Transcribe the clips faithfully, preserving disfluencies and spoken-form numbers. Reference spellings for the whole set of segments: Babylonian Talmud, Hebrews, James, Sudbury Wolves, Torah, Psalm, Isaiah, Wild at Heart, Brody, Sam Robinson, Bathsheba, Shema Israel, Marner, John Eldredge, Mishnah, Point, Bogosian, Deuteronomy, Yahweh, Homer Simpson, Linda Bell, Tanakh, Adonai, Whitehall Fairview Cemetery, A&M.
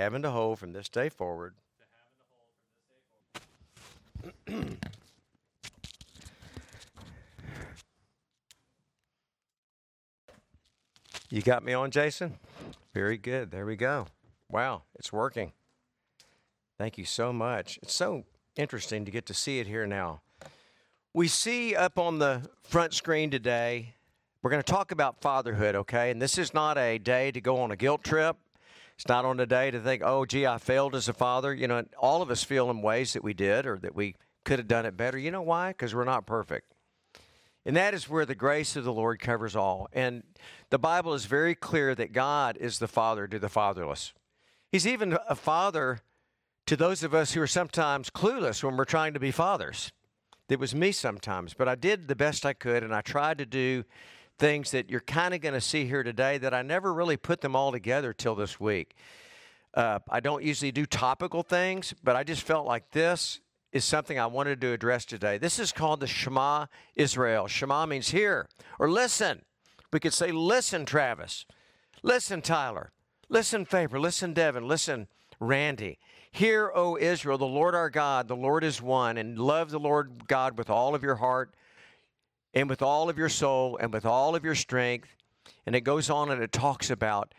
having to hold from this day forward. You got me on, Jason? Very good. There we go. Wow, it's working. Thank you so much. It's so interesting to get to see it here now. We see up on the front screen today, we're going to talk about fatherhood, okay? And this is not a day to go on a guilt trip. It's not on a day to think, oh, gee, I failed as a father. You know, all of us feel in ways that we did or that we could have done it better. You know why? Because we're not perfect. And that is where the grace of the Lord covers all. And the Bible is very clear that God is the father to the fatherless. He's even a father to those of us who are sometimes clueless when we're trying to be fathers. It was me sometimes, but I did the best I could, and I tried to do things that you're kind of going to see here today that I never really put them all together till this week. Uh, I don't usually do topical things, but I just felt like this is something I wanted to address today. This is called the Shema Israel. Shema means hear or listen. We could say, listen, Travis. Listen, Tyler. Listen, Faber. Listen, Devin. Listen, Randy. Hear, O Israel, the Lord our God, the Lord is one, and love the Lord God with all of your heart and with all of your soul and with all of your strength. And it goes on and it talks about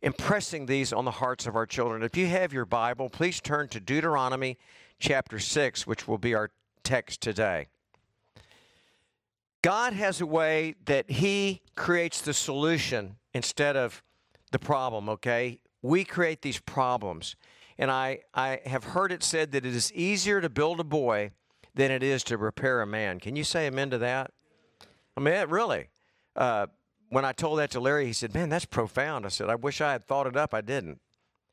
impressing these on the hearts of our children. If you have your Bible, please turn to Deuteronomy chapter six, which will be our text today. God has a way that he creates the solution instead of the problem, okay? We create these problems. And I, I have heard it said that it is easier to build a boy than it is to repair a man. Can you say amen to that? I mean, really. Uh, when I told that to Larry, he said, man, that's profound. I said, I wish I had thought it up. I didn't.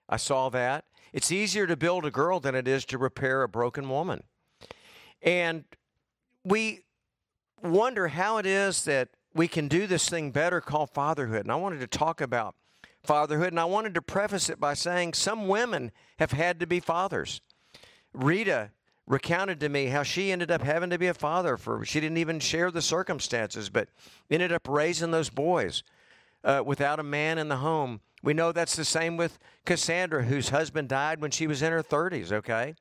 I saw that. It's easier to build a girl than it is to repair a broken woman. And we wonder how it is that we can do this thing better called fatherhood. And I wanted to talk about fatherhood, and I wanted to preface it by saying some women have had to be fathers. Rita recounted to me how she ended up having to be a father for, she didn't even share the circumstances, but ended up raising those boys uh, without a man in the home. We know that's the same with Cassandra, whose husband died when she was in her thirties, okay?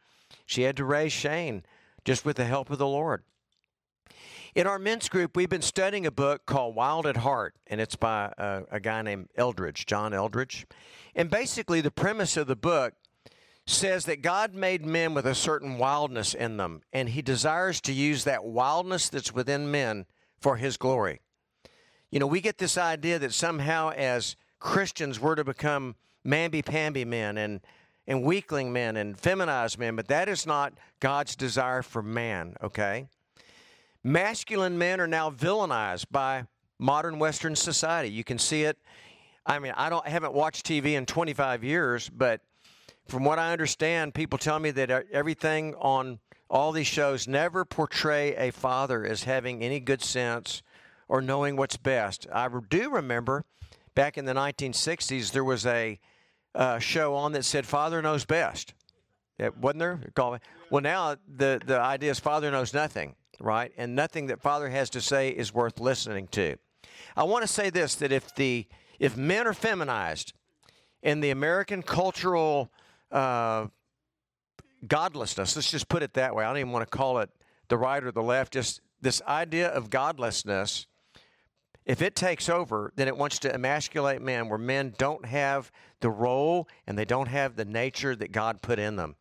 She had to raise Shane just with the help of the Lord. In our men's group, we've been studying a book called Wild at Heart, and it's by a, a guy named Eldredge, John Eldredge. And basically, the premise of the book says that God made men with a certain wildness in them, and he desires to use that wildness that's within men for his glory. You know, we get this idea that somehow as Christians we're to become mamby-pamby men and, and weakling men and feminized men, but that is not God's desire for man, okay? Masculine men are now villainized by modern Western society. You can see it. I mean, I don't I haven't watched T V in twenty-five years, but from what I understand, people tell me that everything on all these shows never portray a father as having any good sense or knowing what's best. I do remember back in the nineteen sixties, there was a uh, show on that said, Father Knows Best. It, wasn't there? Well, now the, the idea is Father Knows Nothing. Right? And nothing that Father has to say is worth listening to. I want to say this, that if the if men are feminized and the American cultural uh, godlessness, let's just put it that way. I don't even want to call it the right or the left, just this idea of godlessness, if it takes over, then it wants to emasculate men where men don't have the role and they don't have the nature that God put in them.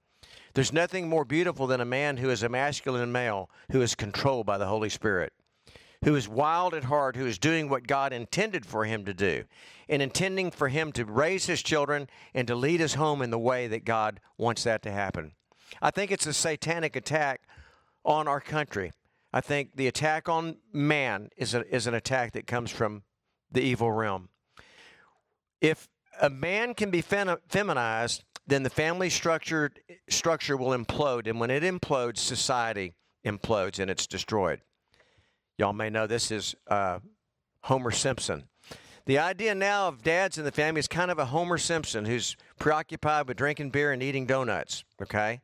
There's nothing more beautiful than a man who is a masculine male, who is controlled by the Holy Spirit, who is wild at heart, who is doing what God intended for him to do, and intending for him to raise his children and to lead his home in the way that God wants that to happen. I think it's a satanic attack on our country. I think the attack on man is a, is an attack that comes from the evil realm. If a man can be fem- feminized, then the family structure structure will implode. And when it implodes, society implodes and it's destroyed. Y'all may know this is uh, Homer Simpson. The idea now of dads in the family is kind of a Homer Simpson who's preoccupied with drinking beer and eating donuts, okay?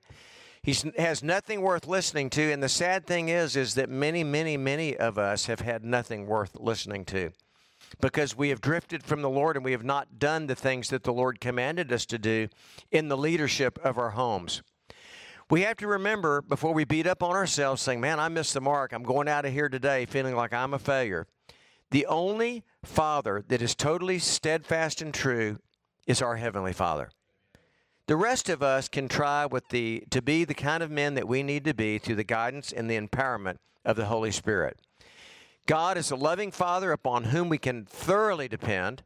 He has nothing worth listening to. And the sad thing is, is that many, many, many of us have had nothing worth listening to. because we have drifted from the Lord and we have not done the things that the Lord commanded us to do in the leadership of our homes. We have to remember before we beat up on ourselves saying, man, I missed the mark. I'm going out of here today feeling like I'm a failure. The only Father that is totally steadfast and true is our Heavenly Father. The rest of us can try with the to be the kind of men that we need to be through the guidance and the empowerment of the Holy Spirit. God is a loving Father upon whom we can thoroughly depend.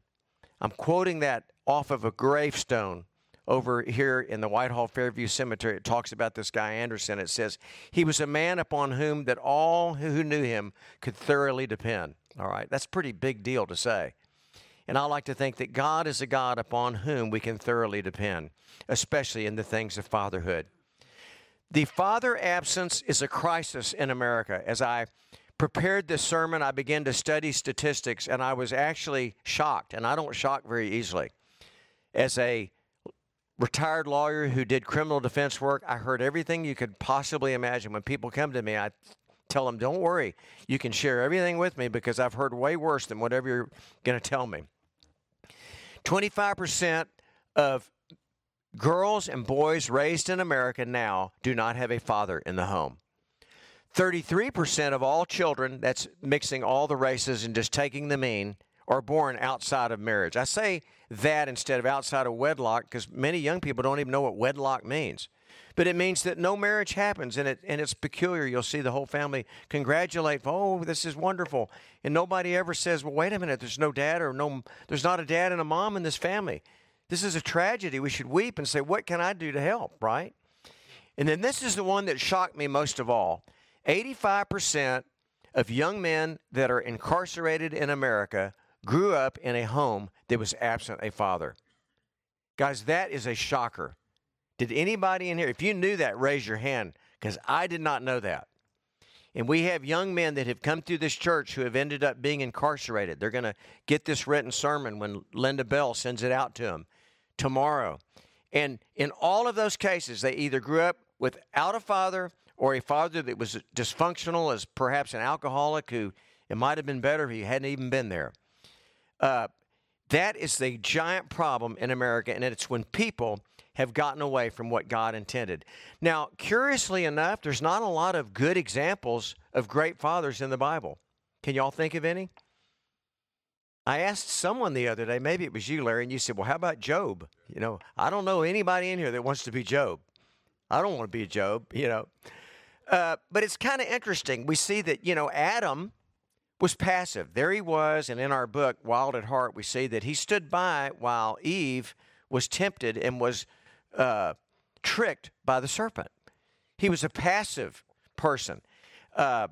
I'm quoting that off of a gravestone over here in the Whitehall Fairview Cemetery. It talks about this guy Anderson. It says, he was a man upon whom that all who knew him could thoroughly depend. All right, that's a pretty big deal to say. And I like to think that God is a God upon whom we can thoroughly depend, especially in the things of fatherhood. The father absence is a crisis in America. As I prepared this sermon, I began to study statistics, and I was actually shocked, and I don't shock very easily. As a retired lawyer who did criminal defense work, I heard everything you could possibly imagine. When people come to me, I tell them, don't worry, you can share everything with me because I've heard way worse than whatever you're going to tell me. twenty-five percent of girls and boys raised in America now do not have a father in the home. thirty-three percent of all children, that's mixing all the races and just taking the mean, are born outside of marriage. I say that instead of outside of wedlock because many young people don't even know what wedlock means. But it means that no marriage happens, and it and it's peculiar. You'll see the whole family congratulate, oh, this is wonderful. And nobody ever says, well, wait a minute, there's no dad or no, there's not a dad and a mom in this family. This is a tragedy. We should weep and say, what can I do to help, right? And then this is the one that shocked me most of all. eighty-five percent of young men that are incarcerated in America grew up in a home that was absent a father. Guys, that is a shocker. Did anybody in here, if you knew that, raise your hand, because I did not know that. And we have young men that have come through this church who have ended up being incarcerated. They're going to get this written sermon when Linda Bell sends it out to them tomorrow. And in all of those cases, they either grew up without a father or a father that was dysfunctional, as perhaps an alcoholic who it might have been better if he hadn't even been there. Uh, that is the giant problem in America, and it's when people have gotten away from what God intended. Now, curiously enough, there's not a lot of good examples of great fathers in the Bible. Can y'all think of any? I asked someone the other day, maybe it was you, Larry, and you said, well, how about Job? You know, I don't know anybody in here that wants to be Job. I don't want to be Job, you know. Uh, but it's kind of interesting. We see that, you know, Adam was passive. There he was, and in our book, Wild at Heart, we see that he stood by while Eve was tempted and was Uh, tricked by the serpent. He was a passive person. Uh,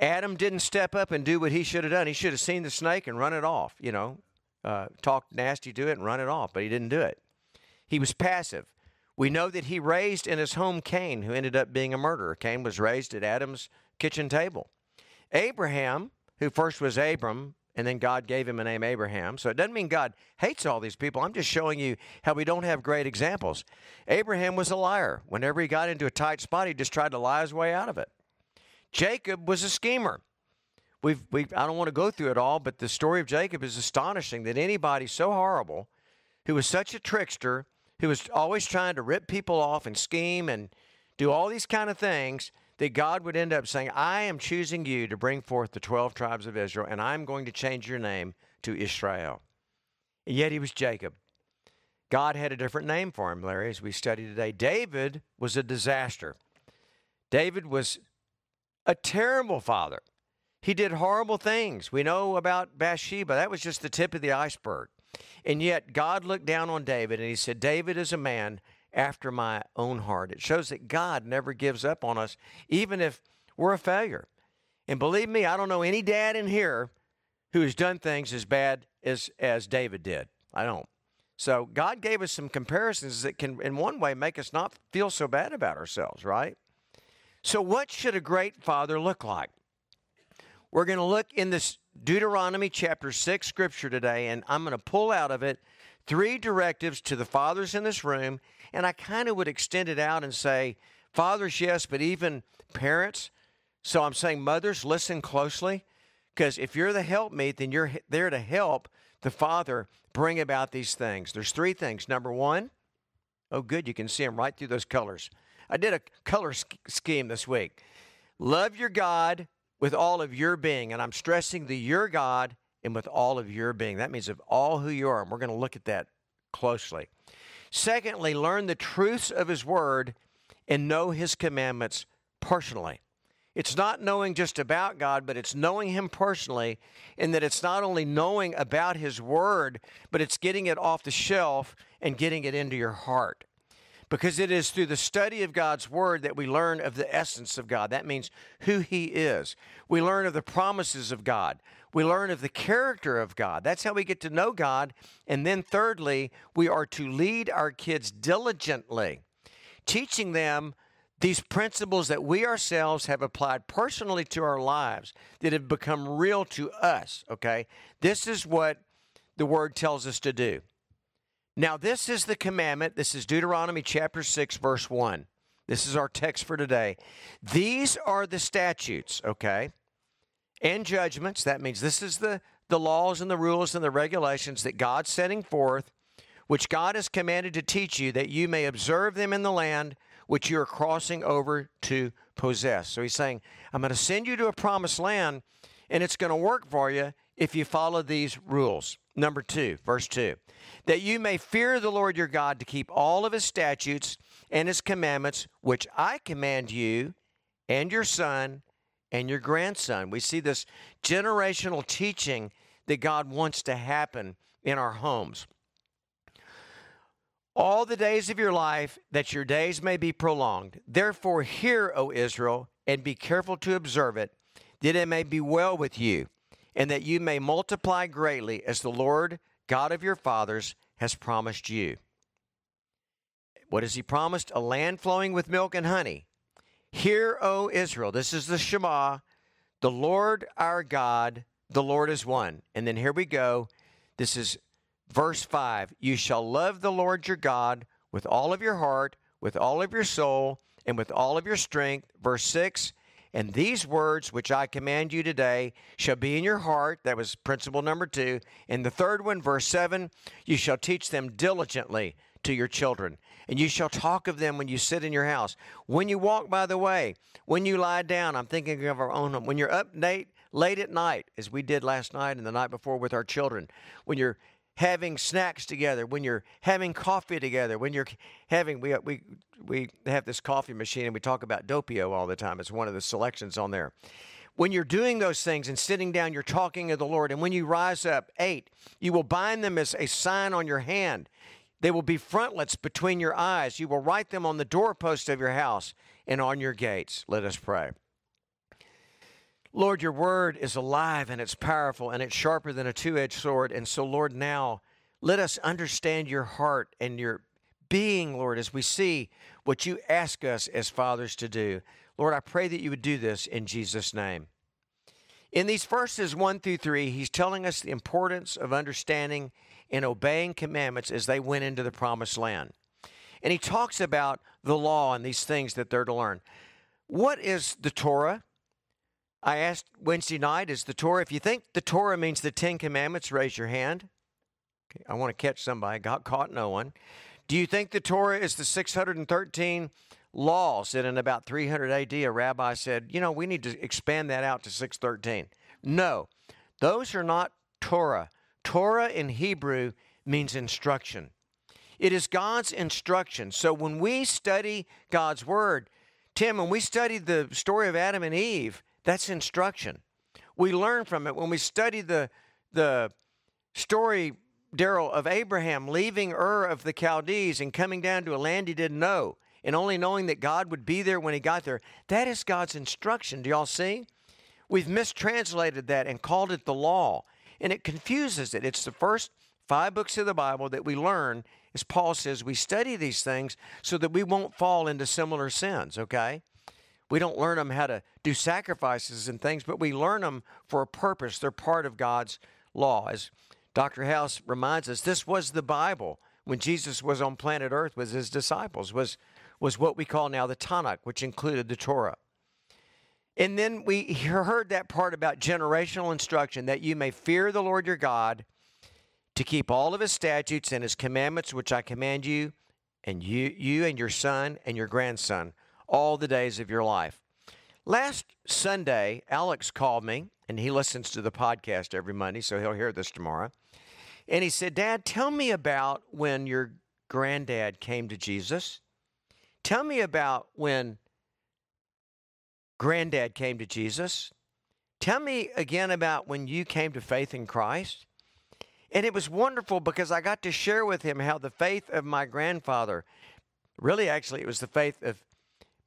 Adam didn't step up and do what he should have done. He should have seen the snake and run it off, you know, uh, talk nasty to it and run it off, but he didn't do it. He was passive. We know that he raised in his home Cain, who ended up being a murderer. Cain was raised at Adam's kitchen table. Abraham, who first was Abram, and then God gave him a name, Abraham. So it doesn't mean God hates all these people. I'm just showing you how we don't have great examples. Abraham was a liar. Whenever he got into a tight spot, he just tried to lie his way out of it. Jacob was a schemer. We've, we I don't want to go through it all, but the story of Jacob is astonishing, that anybody so horrible, who was such a trickster, who was always trying to rip people off and scheme and do all these kind of things, that God would end up saying, I am choosing you to bring forth the twelve tribes of Israel, and I'm going to change your name to Israel. And yet he was Jacob. God had a different name for him, Larry, as we study today. David was a disaster. David was a terrible father. He did horrible things. We know about Bathsheba. That was just the tip of the iceberg. And yet God looked down on David, and he said, David is a man after my own heart. It shows that God never gives up on us, even if we're a failure. And believe me, I don't know any dad in here who has done things as bad as, as David did. I don't. So God gave us some comparisons that can, in one way, make us not feel so bad about ourselves, right? So what should a great father look like? We're going to look in this Deuteronomy chapter six scripture today, and I'm going to pull out of it three directives to the fathers in this room, and I kind of would extend it out and say, fathers, yes, but even parents. So I'm saying, mothers, listen closely. Because if you're the helpmate, then you're there to help the Father bring about these things. There's three things. Number one, oh good, you can see them right through those colors. I did a color scheme this week. Love your God with all of your being. And I'm stressing the your God and with all of your being. That means of all who you are. And we're going to look at that closely. Secondly, learn the truths of His Word and know His commandments personally. It's not knowing just about God, but it's knowing Him personally, in that it's not only knowing about His Word, but it's getting it off the shelf and getting it into your heart. Because it is through the study of God's Word that we learn of the essence of God. That means who He is. We learn of the promises of God. We learn of the character of God. That's how we get to know God. And then thirdly, we are to lead our kids diligently, teaching them these principles that we ourselves have applied personally to our lives that have become real to us, okay? This is what the Word tells us to do. Now, this is the commandment. This is Deuteronomy chapter six, verse one. This is our text for today. These are the statutes, okay, and judgments. That means this is the, the laws and the rules and the regulations that God's setting forth, which God has commanded to teach you, that you may observe them in the land which you are crossing over to possess. So he's saying, I'm going to send you to a promised land, and it's going to work for you if you follow these rules. Number two, verse two, that you may fear the Lord your God to keep all of His statutes and His commandments, which I command you and your son and your grandson. We see this generational teaching that God wants to happen in our homes. All the days of your life, that your days may be prolonged. Therefore hear, O Israel, and be careful to observe it, that it may be well with you, and that you may multiply greatly, as the Lord God of your fathers has promised you. What has He promised? A land flowing with milk and honey. Hear, O Israel. This is the Shema. The Lord our God, the Lord is one. And then here we go. This is verse five. You shall love the Lord your God with all of your heart, with all of your soul, and with all of your strength. Verse six. And these words which I command you today shall be in your heart. That was principle number two. And the third one, verse seven, you shall teach them diligently to your children. And you shall talk of them when you sit in your house, when you walk by the way, when you lie down. I'm thinking of our own home. When you're up late, late at night, as we did last night and the night before with our children, when you're having snacks together, when you're having coffee together, when you're having, we we we have this coffee machine and we talk about Doppio all the time. It's one of the selections on there. When you're doing those things and sitting down, you're talking of the Lord. And when you rise up, eight, you will bind them as a sign on your hand. They will be frontlets between your eyes. You will write them on the doorpost of your house and on your gates. Let us pray. Lord, your word is alive and it's powerful and it's sharper than a two-edged sword. And so, Lord, now let us understand your heart and your being, Lord, as we see what you ask us as fathers to do. Lord, I pray that you would do this in Jesus' name. In these verses one through three, he's telling us the importance of understanding and obeying commandments as they went into the promised land. And he talks about the law and these things that they're to learn. What is the Torah? I asked Wednesday night, is the Torah, if you think the Torah means the Ten Commandments, raise your hand. Okay, I want to catch somebody. Got caught no one. Do you think the Torah is the six hundred thirteen laws that in about three hundred A D a rabbi said, you know, we need to expand that out to six thirteen? No, those are not Torah. Torah in Hebrew means instruction. It is God's instruction. So when we study God's Word, Tim, when we study the story of Adam and Eve, that's instruction. We learn from it. When we study the the story, Daryl, of Abraham leaving Ur of the Chaldees and coming down to a land he didn't know, and only knowing that God would be there when he got there, that is God's instruction. Do y'all see? We've mistranslated that and called it the law, and it confuses it. It's the first five books of the Bible that we learn, as Paul says, we study these things so that we won't fall into similar sins, okay? We don't learn them how to do sacrifices and things, but we learn them for a purpose. They're part of God's law. As Doctor House reminds us, this was the Bible when Jesus was on planet Earth with his disciples, was, was what we call now the Tanakh, which included the Torah. And then we heard that part about generational instruction, that you may fear the Lord your God, to keep all of his statutes and his commandments, which I command you, and you, you and your son and your grandson, all the days of your life. Last Sunday, Alex called me, and he listens to the podcast every Monday, so he'll hear this tomorrow. And he said, Dad, tell me about when your granddad came to Jesus. Tell me about when granddad came to Jesus. Tell me again about when you came to faith in Christ. And it was wonderful because I got to share with him how the faith of my grandfather, really actually it was the faith of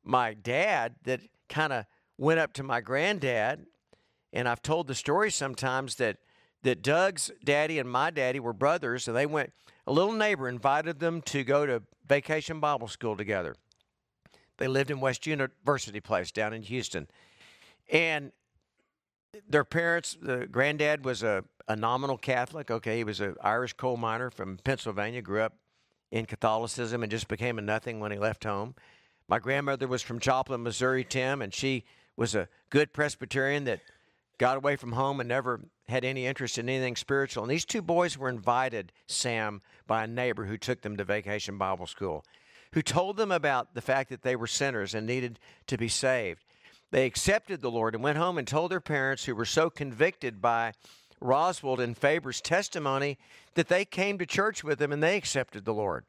my dad that kind of went up to my granddad. And I've told the story sometimes that that Doug's daddy and my daddy were brothers, and they went, a little neighbor invited them to go to vacation Bible school together. They lived in West University Place down in Houston. And their parents, the granddad was a, a nominal Catholic. Okay, he was an Irish coal miner from Pennsylvania, grew up in Catholicism and just became a nothing when he left home. My grandmother was from Joplin, Missouri, Tim, and she was a good Presbyterian that got away from home and never had any interest in anything spiritual. And these two boys were invited, Sam, by a neighbor who took them to vacation Bible school, who told them about the fact that they were sinners and needed to be saved. They accepted the Lord and went home and told their parents, who were so convicted by Roswald and Faber's testimony, that they came to church with them and they accepted the Lord.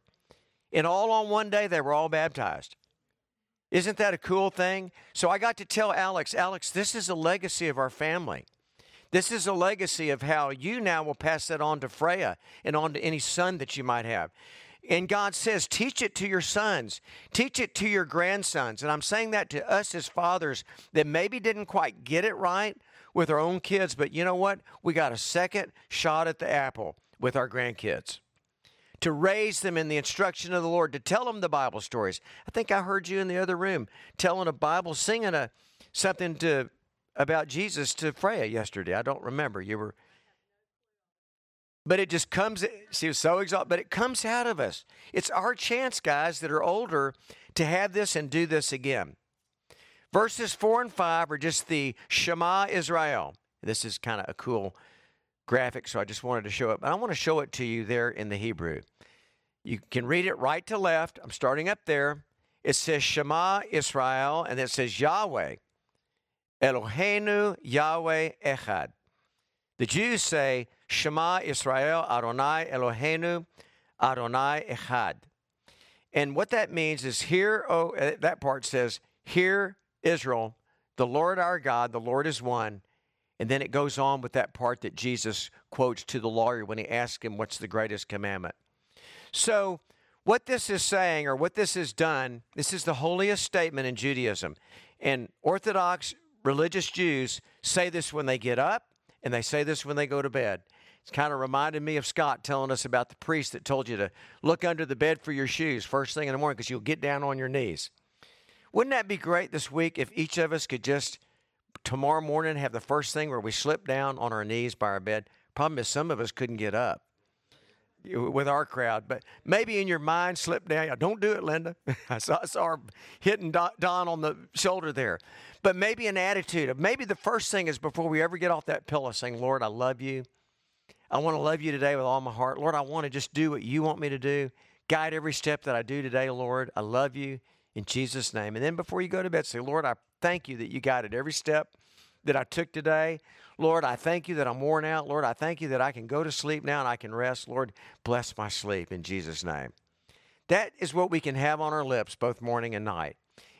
And all on one day, they were all baptized. Isn't that a cool thing? So I got to tell Alex, Alex, this is a legacy of our family. This is a legacy of how you now will pass that on to Freya and on to any son that you might have. And God says, teach it to your sons. Teach it to your grandsons. And I'm saying that to us as fathers that maybe didn't quite get it right with our own kids. But you know what? We got a second shot at the apple with our grandkids, to raise them in the instruction of the Lord, to tell them the Bible stories. I think I heard you in the other room telling a Bible, singing a something to about Jesus to Freya yesterday. I don't remember. You were, but it just comes. She was so exhausted, but it comes out of us. It's our chance, guys, that are older, to have this and do this again. Verses four and five are just the Shema Israel. This is kind of a cool graphic, so I just wanted to show it. But I want to show it to you there in the Hebrew. You can read it right to left. I'm starting up there. It says Shema Israel, and it says Yahweh, Eloheinu Yahweh Echad. The Jews say Shema Israel, Adonai Eloheinu, Adonai Echad. And what that means is, hear, oh, that part says, hear Israel, the Lord our God, the Lord is one. And then it goes on with that part that Jesus quotes to the lawyer when he asks him, what's the greatest commandment? So what this is saying, or what this has done, this is the holiest statement in Judaism. And Orthodox religious Jews say this when they get up, and they say this when they go to bed. It's kind of reminded me of Scott telling us about the priest that told you to look under the bed for your shoes first thing in the morning because you'll get down on your knees. Wouldn't that be great this week if each of us could just tomorrow morning have the first thing where we slip down on our knees by our bed? Problem is, some of us couldn't get up with our crowd, but maybe in your mind slip down. Don't do it, Linda. I saw, I saw her hitting Don on the shoulder there. But maybe an attitude of, maybe the first thing is before we ever get off that pillow saying, Lord, I love you. I want to love you today with all my heart. Lord, I want to just do what you want me to do. Guide every step that I do today, Lord. I love you. In Jesus' name. And then before you go to bed, say, Lord, I thank you that you guided every step that I took today. Lord, I thank you that I'm worn out. Lord, I thank you that I can go to sleep now and I can rest. Lord, bless my sleep in Jesus' name. That is what we can have on our lips both morning and night.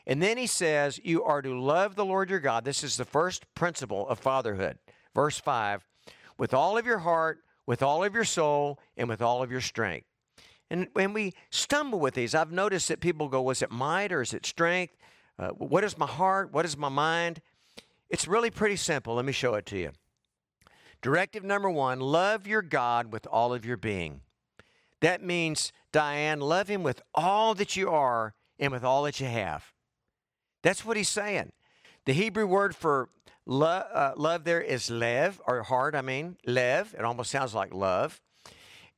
And then he says, you are to love the Lord your God. This is the first principle of fatherhood. Verse five, with all of your heart, with all of your soul, and with all of your strength. And when we stumble with these, I've noticed that people go, was it might or is it strength? Uh, what is my heart? What is my mind? It's really pretty simple. Let me show it to you. Directive number one, love your God with all of your being. That means, Diane, love him with all that you are and with all that you have. That's what he's saying. The Hebrew word for lo- uh, love there is lev, or heart, I mean, lev. It almost sounds like love.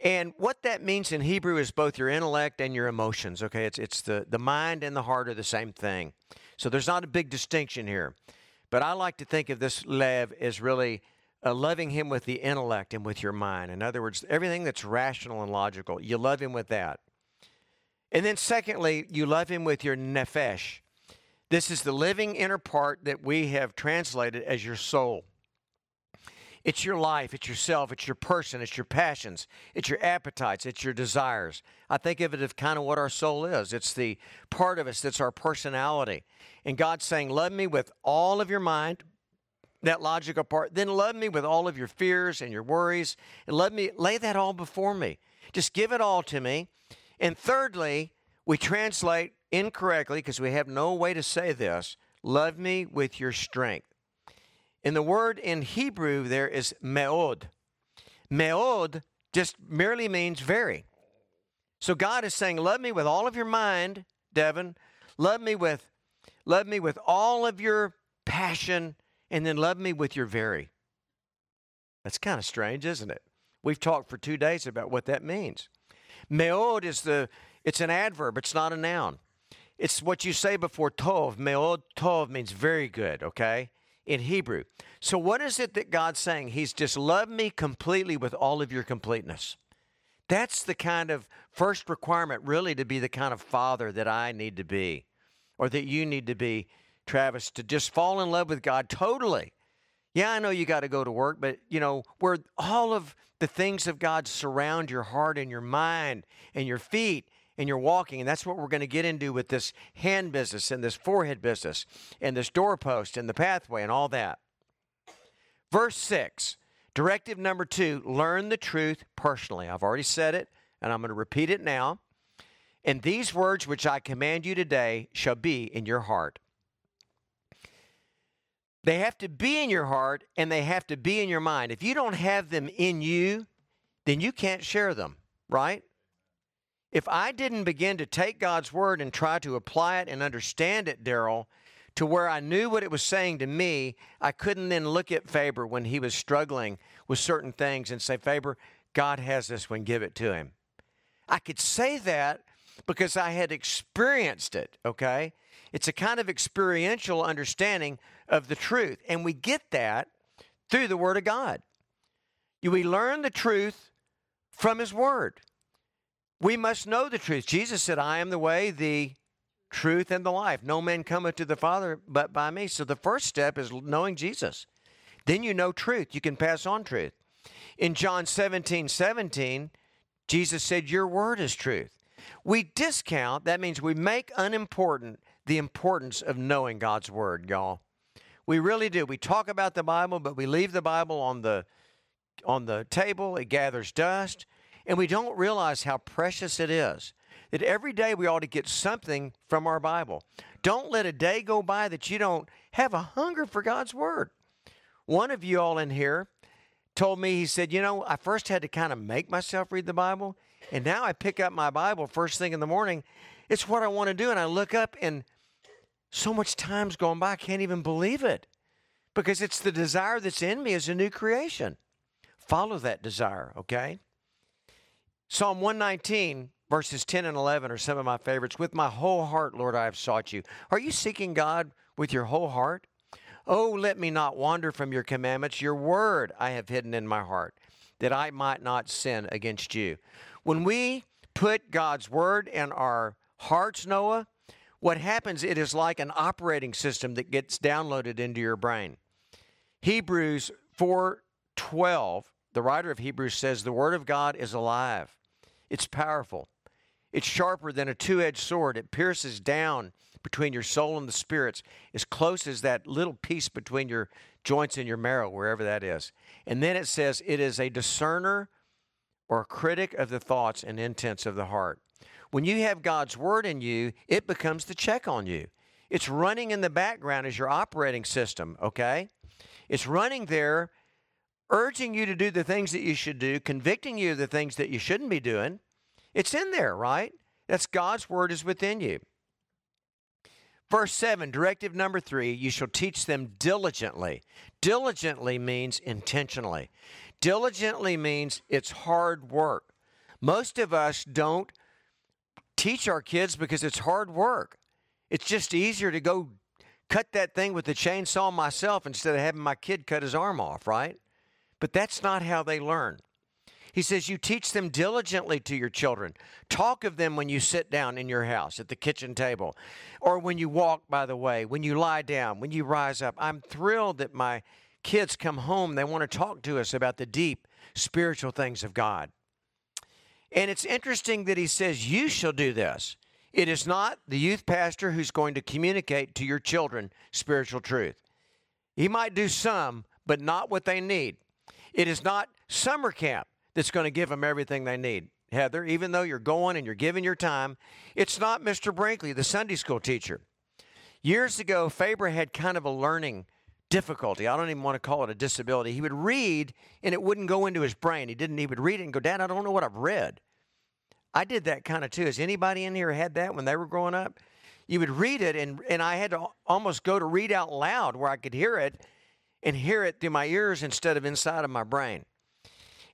And what that means in Hebrew is both your intellect and your emotions, okay? It's it's the, the mind and the heart are the same thing. So there's not a big distinction here. But I like to think of this lev as really uh, loving him with the intellect and with your mind. In other words, everything that's rational and logical, you love him with that. And then secondly, you love him with your nefesh. This is the living inner part that we have translated as your soul. It's your life, it's yourself, it's your person, it's your passions, it's your appetites, it's your desires. I think of it as kind of what our soul is. It's the part of us that's our personality. And God's saying, love me with all of your mind, that logical part. Then love me with all of your fears and your worries. And love me, lay that all before me. Just give it all to me. And thirdly, we translate incorrectly because we have no way to say this. Love me with your strength. And the word in Hebrew there is meod. Meod just merely means very. So God is saying, love me with all of your mind, Devin. Love me with, love me with all of your passion, and then love me with your very. That's kind of strange, isn't it? We've talked for two days about what that means. Meod is the, it's an adverb, it's not a noun. It's what you say before tov. Meod tov means very good, okay? In Hebrew. So what is it that God's saying? He's just loved me completely with all of your completeness. That's the kind of first requirement really to be the kind of father that I need to be or that you need to be, Travis, to just fall in love with God totally. Yeah, I know you got to go to work, but you know, where all of the things of God surround your heart and your mind and your feet and you're walking, and that's what we're going to get into with this hand business and this forehead business and this doorpost and the pathway and all that. Verse six, directive number two, learn the truth personally. I've already said it, and I'm going to repeat it now. And these words which I command you today shall be in your heart. They have to be in your heart, and they have to be in your mind. If you don't have them in you, then you can't share them, right? If I didn't begin to take God's word and try to apply it and understand it, Daryl, to where I knew what it was saying to me, I couldn't then look at Faber when he was struggling with certain things and say, Faber, God has this one, give it to him. I could say that because I had experienced it, okay? It's a kind of experiential understanding of the truth, and we get that through the Word of God. We learn the truth from His Word. We must know the truth. Jesus said, I am the way, the truth, and the life. No man cometh to the Father but by me. So the first step is knowing Jesus. Then you know truth. You can pass on truth. In John seventeen seventeen, Jesus said, your word is truth. We discount, that means we make unimportant the importance of knowing God's word, y'all. We really do. We talk about the Bible, but we leave the Bible on the, on the table. It gathers dust. And we don't realize how precious it is, that every day we ought to get something from our Bible. Don't let a day go by that you don't have a hunger for God's Word. One of you all in here told me, he said, you know, I first had to kind of make myself read the Bible, and now I pick up my Bible first thing in the morning. It's what I want to do, and I look up, and so much time's gone by, I can't even believe it, because it's the desire that's in me as a new creation. Follow that desire, okay? Psalm one nineteen, verses ten and eleven are some of my favorites. With my whole heart, Lord, I have sought you. Are you seeking God with your whole heart? Oh, let me not wander from your commandments. Your word I have hidden in my heart, that I might not sin against you. When we put God's word in our hearts, Noah, what happens, it is like an operating system that gets downloaded into your brain. Hebrews four twelve. The writer of Hebrews says the Word of God is alive. It's powerful. It's sharper than a two-edged sword. It pierces down between your soul and the spirits, as close as that little piece between your joints and your marrow, wherever that is. And then it says it is a discerner or a critic of the thoughts and intents of the heart. When you have God's Word in you, it becomes the check on you. It's running in the background as your operating system, okay? It's running there, urging you to do the things that you should do, convicting you of the things that you shouldn't be doing. It's in there, right? That's God's word is within you. Verse seven, directive number three, you shall teach them diligently. Diligently means intentionally. Diligently means it's hard work. Most of us don't teach our kids because it's hard work. It's just easier to go cut that thing with the chainsaw myself instead of having my kid cut his arm off, right? But that's not how they learn. He says, you teach them diligently to your children. Talk of them when you sit down in your house, at the kitchen table, or when you walk by the way, when you lie down, when you rise up. I'm thrilled that my kids come home. They want to talk to us about the deep spiritual things of God. And it's interesting that he says, you shall do this. It is not the youth pastor who's going to communicate to your children spiritual truth. He might do some, but not what they need. It is not summer camp that's going to give them everything they need. Heather, even though you're going and you're giving your time, it's not Mister Brinkley, the Sunday school teacher. Years ago, Faber had kind of a learning difficulty. I don't even want to call it a disability. He would read, and it wouldn't go into his brain. He didn't. He would read it and go, Dad, I don't know what I've read. I did that kind of too. Has anybody in here had that when they were growing up? You would read it, and, and I had to almost go to read out loud where I could hear it and hear it through my ears instead of inside of my brain.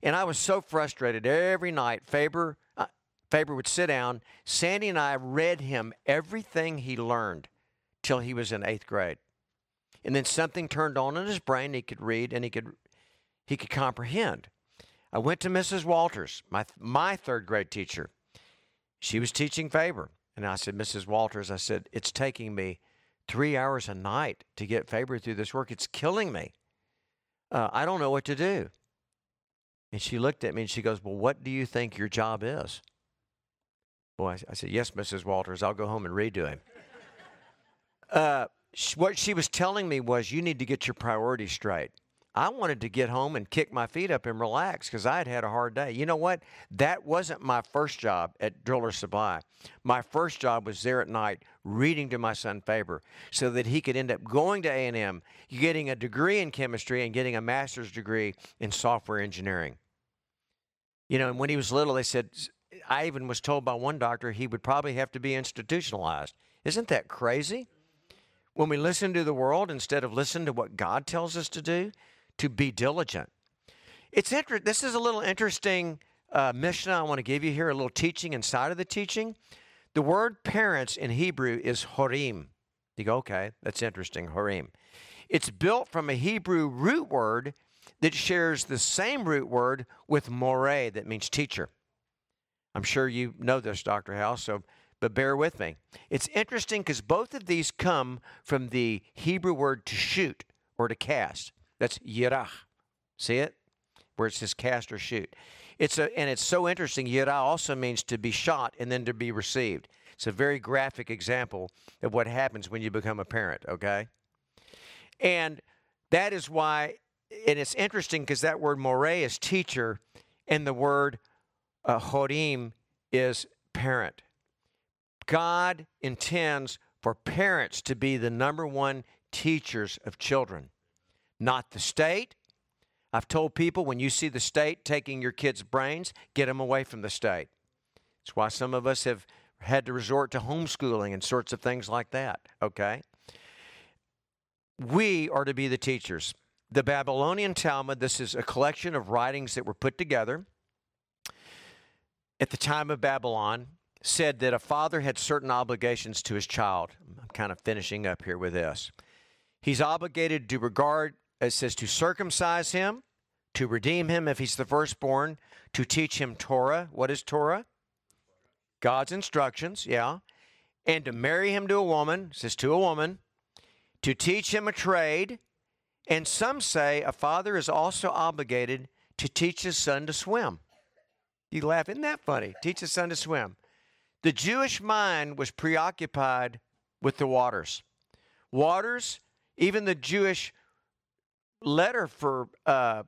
And I was so frustrated every night. Faber, uh, Faber would sit down. Sandy and I read him everything he learned till he was in eighth grade. And then something turned on in his brain. He could read and he could he could comprehend. I went to Missus Walters, my my third grade teacher. She was teaching Faber. And I said, Missus Walters, I said, it's taking me three hours a night to get Faber through this work. It's killing me. Uh, I don't know what to do. And she looked at me and she goes, well, what do you think your job is? Boy, I said, yes, Missus Walters, I'll go home and read to him. uh, what she was telling me was, you need to get your priorities straight. I wanted to get home and kick my feet up and relax because I had had a hard day. You know what? That wasn't my first job at Driller Supply. My first job was there at night reading to my son Faber so that he could end up going to A and M, getting a degree in chemistry and getting a master's degree in software engineering. You know, and when he was little, they said, I even was told by one doctor he would probably have to be institutionalized. Isn't that crazy? When we listen to the world instead of listen to what God tells us to do, to be diligent. It's inter- This is a little interesting uh, Mishnah I want to give you here, a little teaching inside of the teaching. The word parents in Hebrew is horim. You go, okay, that's interesting, horim. It's built from a Hebrew root word that shares the same root word with more, that means teacher. I'm sure you know this, Doctor House, so, but bear with me. It's interesting because both of these come from the Hebrew word to shoot or to cast. That's yirah. See it? Where it says cast or shoot. It's a, and it's so interesting. Yirah also means to be shot and then to be received. It's a very graphic example of what happens when you become a parent, okay? And that is why, and it's interesting because that word moreh is teacher and the word uh, horim is parent. God intends for parents to be the number one teachers of children. Not the state. I've told people when you see the state taking your kids' brains, get them away from the state. That's why some of us have had to resort to homeschooling and sorts of things like that, okay? We are to be the teachers. The Babylonian Talmud, this is a collection of writings that were put together at the time of Babylon, said that a father had certain obligations to his child. I'm kind of finishing up here with this. He's obligated to regard It says to circumcise him, to redeem him if he's the firstborn, to teach him Torah. What is Torah? God's instructions, yeah. And to marry him to a woman, it says to a woman, to teach him a trade. And some say a father is also obligated to teach his son to swim. You laugh, isn't that funny? Teach his son to swim. The Jewish mind was preoccupied with the waters. Waters, even the Jewish letter for uh,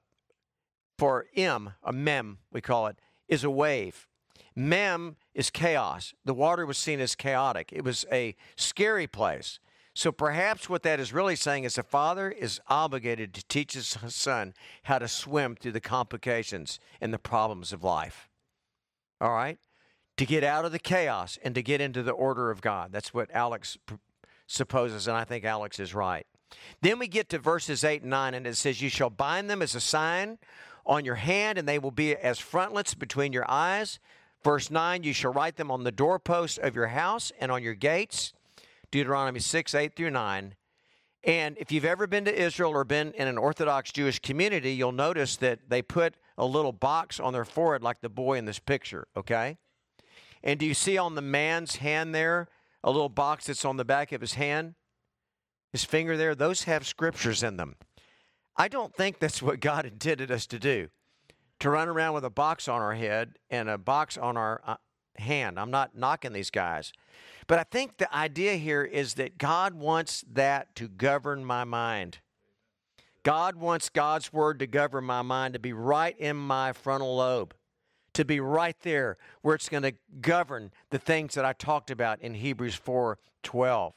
for M, a mem, we call it, is a wave. Mem is chaos. The water was seen as chaotic. It was a scary place. So perhaps what that is really saying is a father is obligated to teach his son how to swim through the complications and the problems of life. All right? To get out of the chaos and to get into the order of God. That's what Alex pr- supposes, and I think Alex is right. Then we get to verses eight and nine, and it says, you shall bind them as a sign on your hand, and they will be as frontlets between your eyes. Verse nine, you shall write them on the doorposts of your house and on your gates. Deuteronomy six, eight through nine. And if you've ever been to Israel or been in an Orthodox Jewish community, you'll notice that they put a little box on their forehead like the boy in this picture, okay? And do you see on the man's hand there a little box that's on the back of his hand, his finger there? Those have scriptures in them. I don't think that's what God intended us to do, to run around with a box on our head and a box on our uh, hand. I'm not knocking these guys. But I think the idea here is that God wants that to govern my mind. God wants God's word to govern my mind, to be right in my frontal lobe, to be right there where it's going to govern the things that I talked about in Hebrews four twelve.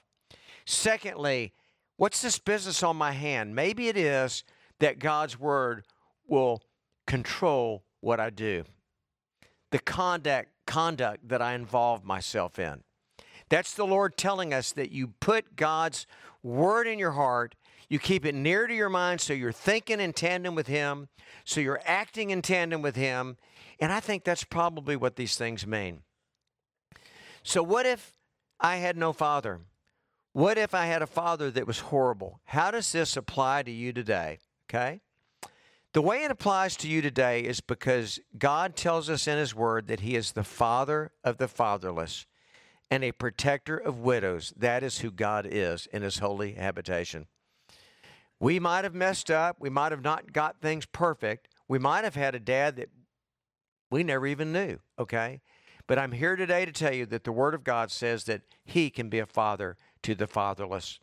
Secondly, what's this business on my hand? Maybe it is that God's word will control what I do, the conduct conduct that I involve myself in. That's the Lord telling us that you put God's word in your heart, you keep it near to your mind so you're thinking in tandem with Him, so you're acting in tandem with Him, and I think that's probably what these things mean. So what if I had no father? What if I had a father that was horrible? How does this apply to you today? Okay? The way it applies to you today is because God tells us in His Word that He is the Father of the fatherless and a protector of widows. That is who God is in His holy habitation. We might have messed up. We might have not got things perfect. We might have had a dad that we never even knew, okay? But I'm here today to tell you that the Word of God says that He can be a father to the fatherless.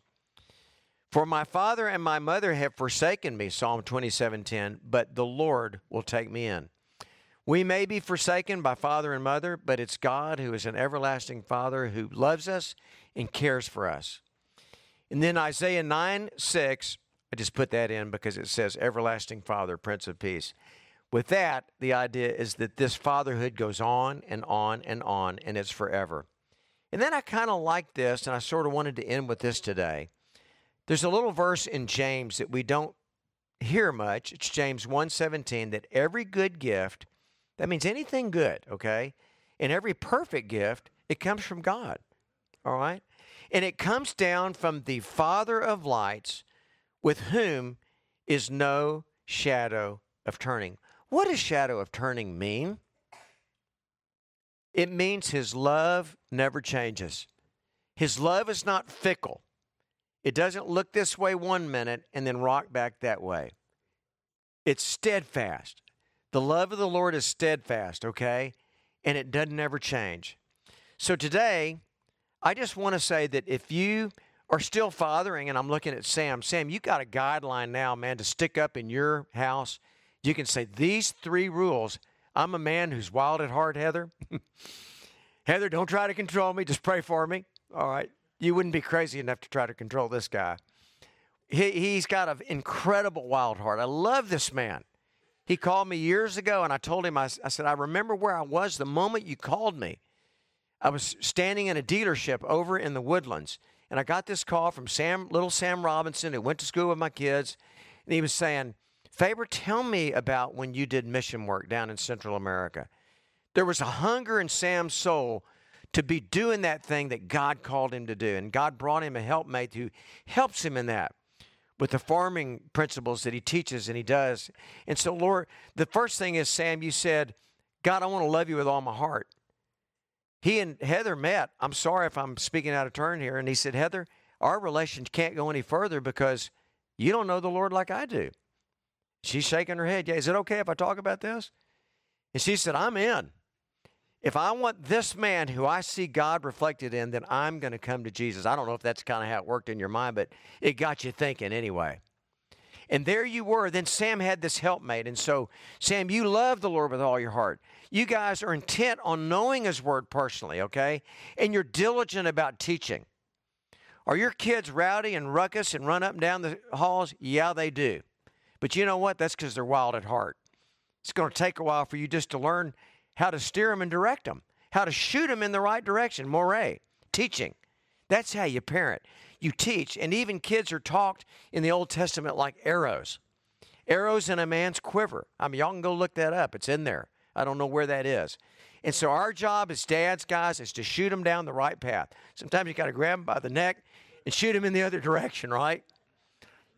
For my father and my mother have forsaken me, Psalm twenty-seven ten, but the Lord will take me in. We may be forsaken by father and mother, but it's God who is an everlasting Father who loves us and cares for us. And then Isaiah nine six, I just put that in because it says everlasting Father, Prince of Peace. With that, the idea is that this fatherhood goes on and on and on, and it's forever. And then I kind of like this, and I sort of wanted to end with this today. There's a little verse in James that we don't hear much. It's James one seventeen, that every good gift, that means anything good, okay? And every perfect gift, it comes from God, all right? And it comes down from the Father of lights, with whom is no shadow of turning. What does shadow of turning mean? It means His love never changes. His love is not fickle. It doesn't look this way one minute and then rock back that way. It's steadfast. The love of the Lord is steadfast, okay? And it doesn't ever change. So today, I just want to say that if you are still fathering, and I'm looking at Sam, Sam, you got a guideline now, man, to stick up in your house. You can say these three rules. I'm a man who's wild at heart, Heather. Heather, don't try to control me. Just pray for me. All right. You wouldn't be crazy enough to try to control this guy. He, he's got an incredible wild heart. I love this man. He called me years ago, and I told him, I, I said, I remember where I was the moment you called me. I was standing in a dealership over in the Woodlands, and I got this call from Sam, little Sam Robinson, who went to school with my kids, and he was saying, Faber, tell me about when you did mission work down in Central America. There was a hunger in Sam's soul to be doing that thing that God called him to do. And God brought him a helpmate who helps him in that with the farming principles that he teaches and he does. And so, Lord, the first thing is, Sam, you said, God, I want to love you with all my heart. He and Heather met. I'm sorry if I'm speaking out of turn here. And he said, Heather, our relationship can't go any further because you don't know the Lord like I do. She's shaking her head. Yeah, is it okay if I talk about this? And she said, I'm in. If I want this man who I see God reflected in, then I'm going to come to Jesus. I don't know if that's kind of how it worked in your mind, but it got you thinking anyway. And there you were. Then Sam had this helpmate. And so, Sam, you love the Lord with all your heart. You guys are intent on knowing His Word personally, okay? And you're diligent about teaching. Are your kids rowdy and ruckus and run up and down the halls? Yeah, they do. But you know what? That's because they're wild at heart. It's going to take a while for you just to learn how to steer them and direct them, how to shoot them in the right direction, moire, teaching. That's how you parent. You teach, and even kids are talked in the Old Testament like arrows, arrows in a man's quiver. I mean, y'all can go look that up. It's in there. I don't know where that is. And so our job as dads, guys, is to shoot them down the right path. Sometimes you got to grab them by the neck and shoot them in the other direction, right?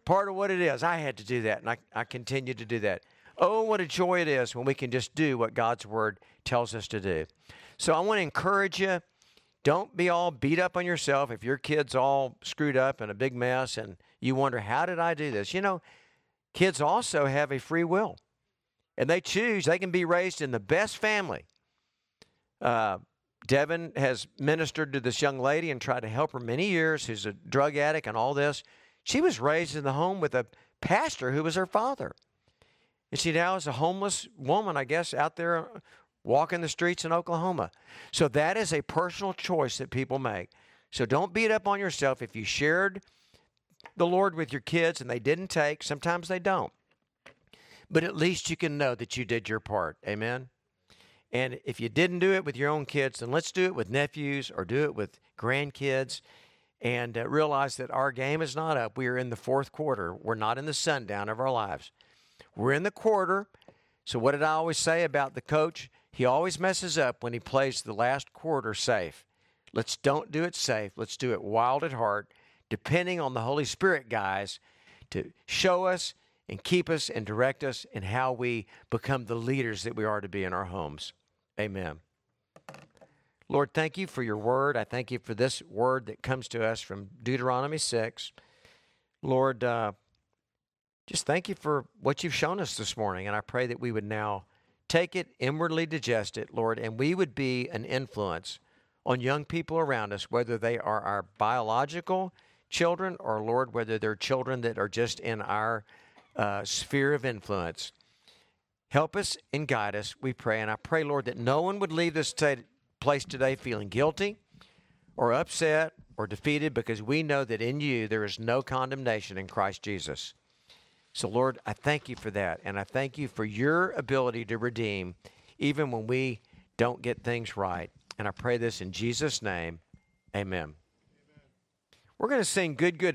part of what it is. I had to do that, and I, I continue to do that. Oh, what a joy it is when we can just do what God's Word tells us to do. So I want to encourage you, don't be all beat up on yourself if your kid's all screwed up and a big mess and you wonder, how did I do this? You know, kids also have a free will, and they choose. They can be raised in the best family. Uh, Devin has ministered to this young lady and tried to help her many years, who's a drug addict and all this. She was raised in the home with a pastor who was her father. And she now is a homeless woman, I guess, out there walking the streets in Oklahoma. So that is a personal choice that people make. So don't beat up on yourself if you shared the Lord with your kids and they didn't take. Sometimes they don't. But at least you can know that you did your part. Amen? And if you didn't do it with your own kids, then let's do it with nephews or do it with grandkids. And uh, realize that our game is not up. We are in the fourth quarter. We're not in the sundown of our lives. We're in the quarter. So what did I always say about the coach? He always messes up when he plays the last quarter safe. Let's don't do it safe. Let's do it wild at heart, depending on the Holy Spirit, guys, to show us and keep us and direct us in how we become the leaders that we are to be in our homes. Amen. Lord, thank you for your word. I thank you for this word that comes to us from Deuteronomy six. Lord, uh, just thank you for what you've shown us this morning, and I pray that we would now take it, inwardly digest it, Lord, and we would be an influence on young people around us, whether they are our biological children or, Lord, whether they're children that are just in our uh, sphere of influence. Help us and guide us, we pray, and I pray, Lord, that no one would leave this today. place today feeling guilty or upset or defeated, because we know that in you there is no condemnation in Christ Jesus. So, Lord, I thank you for that, and I thank you for your ability to redeem even when we don't get things right. And I pray this in Jesus' name. Amen. Amen. We're going to sing Good, Good